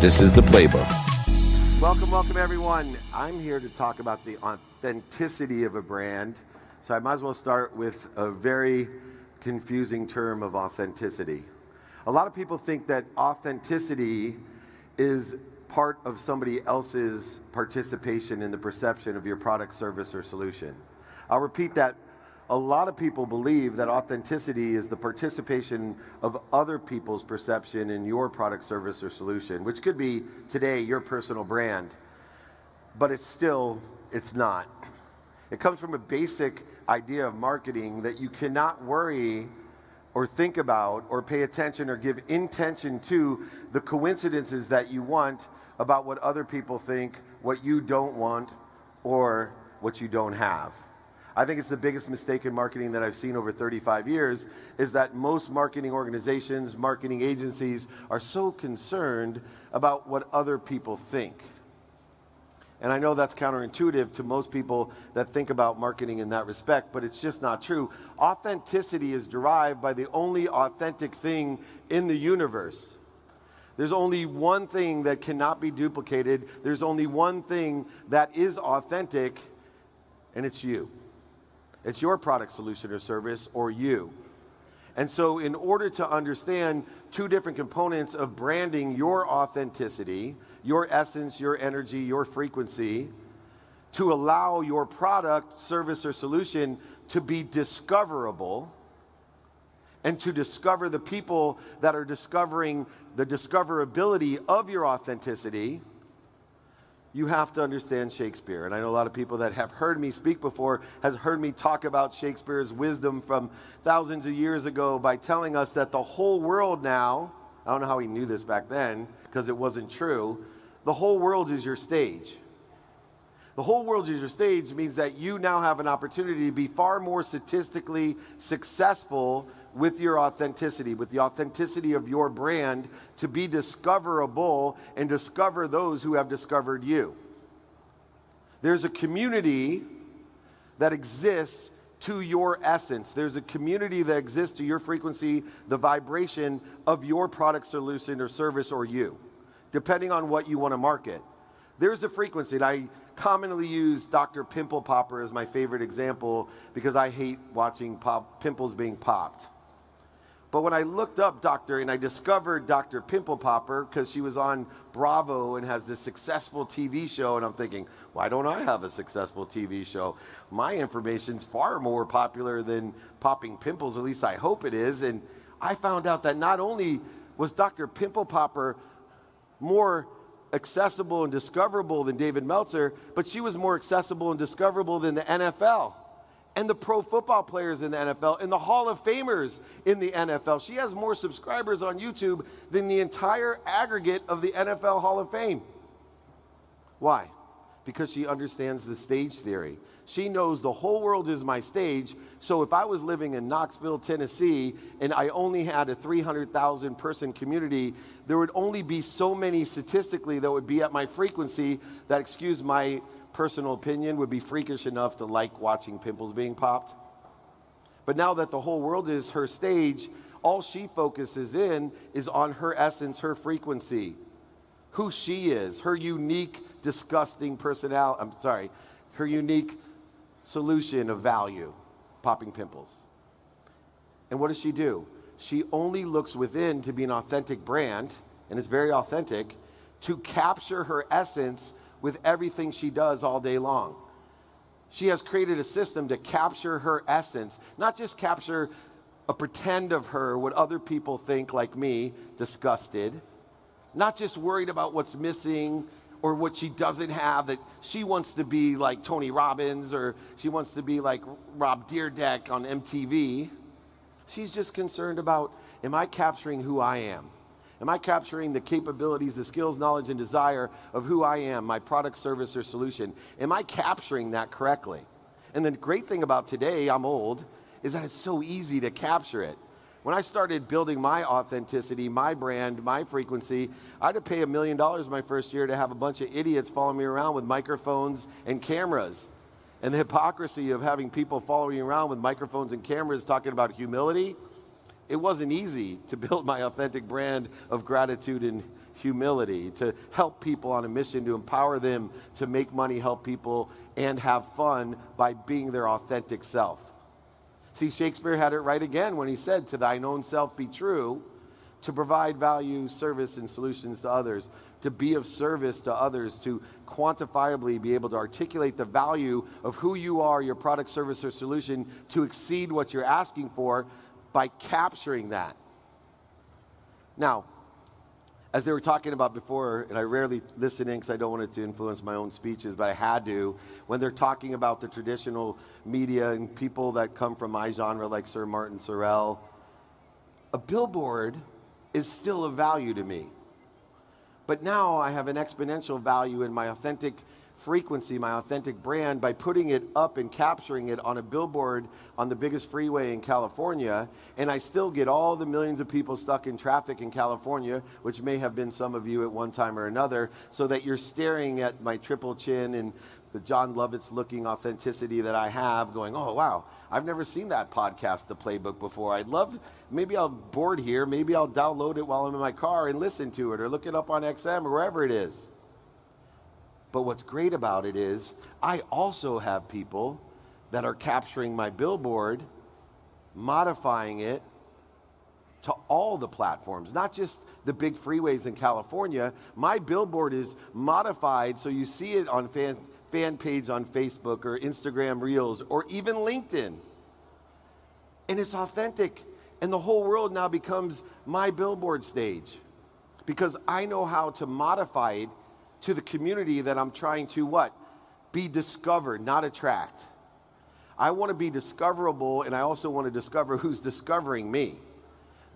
This is The Playbook. Welcome everyone. I'm here to talk about the authenticity of a brand. So I might as well start with a very confusing term of authenticity. A lot of people think that authenticity is part of somebody else's participation in the perception of your product, service, or solution. I'll repeat that. A lot of people believe that authenticity is the participation of other people's perception in your product, service, or solution, which could be today your personal brand, but it's not. It comes from a basic idea of marketing that you cannot worry or think about or pay attention or give intention to the coincidences that you want about what other people think, what you don't want, or what you don't have. I think it's the biggest mistake in marketing that I've seen over 35 years is that most marketing organizations, marketing agencies are so concerned about what other people think. And I know that's counterintuitive to most people that think about marketing in that respect, but it's just not true. Authenticity is derived by the only authentic thing in the universe. There's only one thing that cannot be duplicated. There's only one thing that is authentic, and it's you. It's your product, solution, or service, or you. And so in order to understand two different components of branding your authenticity, your essence, your energy, your frequency, to allow your product, service, or solution to be discoverable and to discover the people that are discovering the discoverability of your authenticity, you have to understand Shakespeare. And I know a lot of people that have heard me speak before has heard me talk about Shakespeare's wisdom from thousands of years ago by telling us that the whole world now, I don't know how he knew this back then because it wasn't true, the whole world is your stage. The whole world is your stage means that you now have an opportunity to be far more statistically successful with your authenticity, with the authenticity of your brand, to be discoverable and discover those who have discovered you. There's a community that exists to your essence. There's a community that exists to your frequency, the vibration of your product, solution, or service, or you, depending on what you want to market. There's a frequency, and I commonly use Dr. Pimple Popper as my favorite example because I hate watching pimples being popped. But when I looked up Dr. and I discovered Dr. Pimple Popper because she was on Bravo and has this successful TV show, and I'm thinking, why don't I have a successful TV show? My information's far more popular than popping pimples, at least I hope it is. And I found out that not only was Dr. Pimple Popper more accessible and discoverable than David Meltzer, but she was more accessible and discoverable than the NFL and the pro football players in the NFL and the Hall of Famers in the NFL. She has more subscribers on YouTube than the entire aggregate of the NFL Hall of Fame. Why? Because she understands the stage theory. She knows the whole world is my stage, so if I was living in Knoxville, Tennessee, and I only had a 300,000 person community, there would only be so many statistically that would be at my frequency that, excuse my personal opinion, would be freakish enough to like watching pimples being popped. But now that the whole world is her stage, all she focuses in is on her essence, her frequency, who she is, her unique, disgusting personality, her unique solution of value, popping pimples. And what does she do? She only looks within to be an authentic brand, and it's very authentic, to capture her essence with everything she does all day long. She has created a system to capture her essence, not just capture a pretend of her, what other people think, like me, disgusted, not just worried about what's missing or what she doesn't have, that she wants to be like Tony Robbins or she wants to be like Rob Dyrdek on MTV. She's just concerned about, am I capturing who I am? Am I capturing the capabilities, the skills, knowledge, and desire of who I am, my product, service, or solution? Am I capturing that correctly? And the great thing about today, I'm old, is that it's so easy to capture it. When I started building my authenticity, my brand, my frequency, I had to pay $1 million my first year to have a bunch of idiots follow me around with microphones and cameras. And the hypocrisy of having people following you around with microphones and cameras talking about humility It wasn't easy to build my authentic brand of gratitude and humility, to help people on a mission, to empower them to make money, help people, and have fun by being their authentic self. See, Shakespeare had it right again when he said, "To thine own self be true," to provide value, service, and solutions to others, to be of service to others, to quantifiably be able to articulate the value of who you are, your product, service, or solution, to exceed what you're asking for by capturing that. Now, as they were talking about before, and I rarely listen in because I don't want it to influence my own speeches, but I had to, when they're talking about the traditional media and people that come from my genre like Sir Martin Sorrell, a billboard is still of value to me. But now I have an exponential value in my authentic frequency, my authentic brand, by putting it up and capturing it on a billboard on the biggest freeway in California, and I still get all the millions of people stuck in traffic in California, which may have been some of you at one time or another, so that you're staring at my triple chin and the John Lovitz looking authenticity that I have, going, "Oh, wow, I've never seen that podcast, The Playbook, before. I'd love, maybe I'll board here, maybe I'll download it while I'm in my car and listen to it, or look it up on XM or wherever it is." But what's great about it is I also have people that are capturing my billboard, modifying it to all the platforms, not just the big freeways in California. My billboard is modified so you see it on fan page on Facebook or Instagram Reels or even LinkedIn. And it's authentic. And the whole world now becomes my billboard stage because I know how to modify it to the community that I'm trying to what? Be discovered, not attract. I want to be discoverable, and I also want to discover who's discovering me.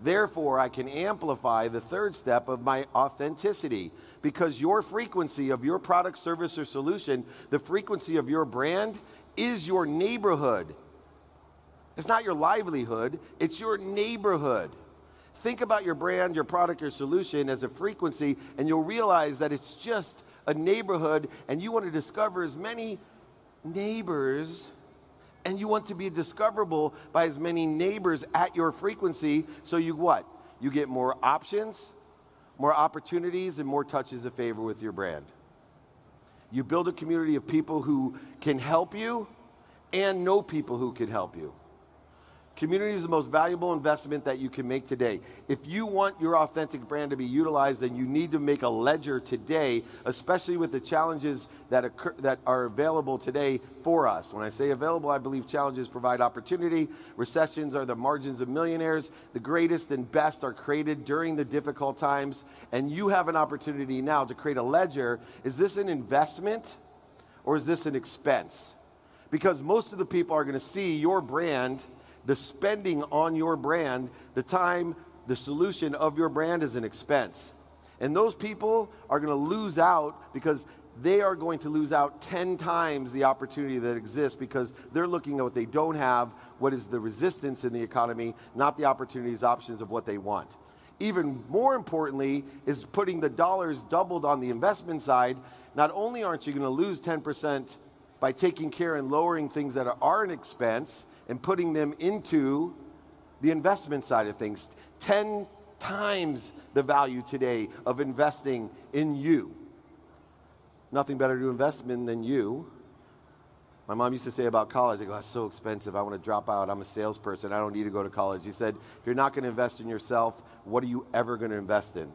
Therefore, I can amplify the third step of my authenticity, because your frequency of your product, service, or solution, the frequency of your brand, is your neighborhood. It's not your livelihood, it's your neighborhood. Think about your brand, your product, your solution as a frequency, and you'll realize that it's just a neighborhood, and you want to discover as many neighbors, and you want to be discoverable by as many neighbors at your frequency, so you what? You get more options, more opportunities, and more touches of favor with your brand. You build a community of people who can help you and know people who can help you. Community is the most valuable investment that you can make today. If you want your authentic brand to be utilized, then you need to make a ledger today, especially with the challenges that are available today for us. When I say available, I believe challenges provide opportunity. Recessions are the margins of millionaires. The greatest and best are created during the difficult times. And you have an opportunity now to create a ledger. Is this an investment or is this an expense? Because most of the people are going to see your brand, the spending on your brand, the time, the solution of your brand is an expense. And those people are going to lose out because they are going to lose out 10 times the opportunity that exists because they're looking at what they don't have, what is the resistance in the economy, not the opportunities, options of what they want. Even more importantly is putting the dollars doubled on the investment side. Not only aren't you going to lose 10% by taking care and lowering things that are an expense, and putting them into the investment side of things. 10 times the value today of investing in you. Nothing better to invest in than you. My mom used to say about college, I go, "That's so expensive, I want to drop out, I'm a salesperson, I don't need to go to college." She said, if you're not going to invest in yourself, what are you ever going to invest in?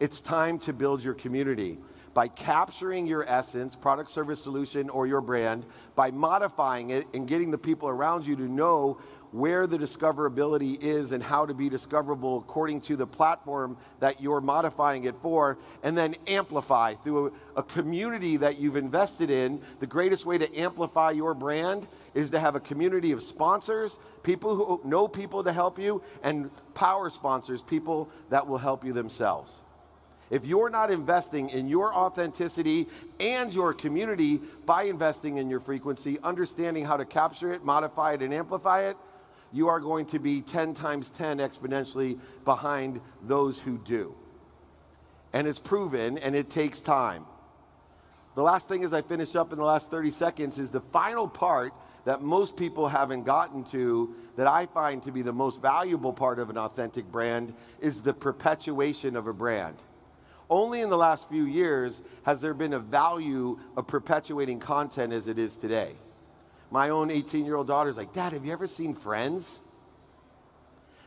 It's time to build your community by capturing your essence, product, service, solution, or your brand, by modifying it and getting the people around you to know where the discoverability is and how to be discoverable according to the platform that you're modifying it for, and then amplify through a community that you've invested in. The greatest way to amplify your brand is to have a community of sponsors, people who know people to help you, and power sponsors, people that will help you themselves. If you're not investing in your authenticity and your community by investing in your frequency, understanding how to capture it, modify it, and amplify it, you are going to be 10 times 10 exponentially behind those who do. And it's proven, and it takes time. The last thing as I finish up in the last 30 seconds is the final part that most people haven't gotten to, that I find to be the most valuable part of an authentic brand, is the perpetuation of a brand. Only in the last few years has there been a value of perpetuating content as it is today. My own 18-year-old daughter's like, Dad, have you ever seen Friends?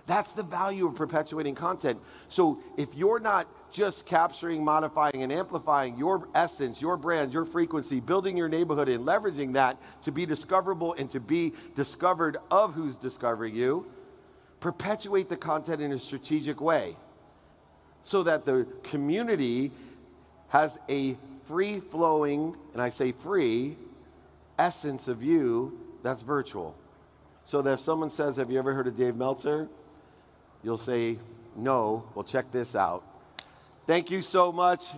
That's the value of perpetuating content. So if you're not just capturing, modifying, and amplifying your essence, your brand, your frequency, building your neighborhood and leveraging that to be discoverable and to be discovered of who's discovering you, perpetuate the content in a strategic way so that the community has a free-flowing, and I say free, essence of you that's virtual. So that if someone says, have you ever heard of Dave Meltzer? You'll say, no, well, check this out. Thank you so much.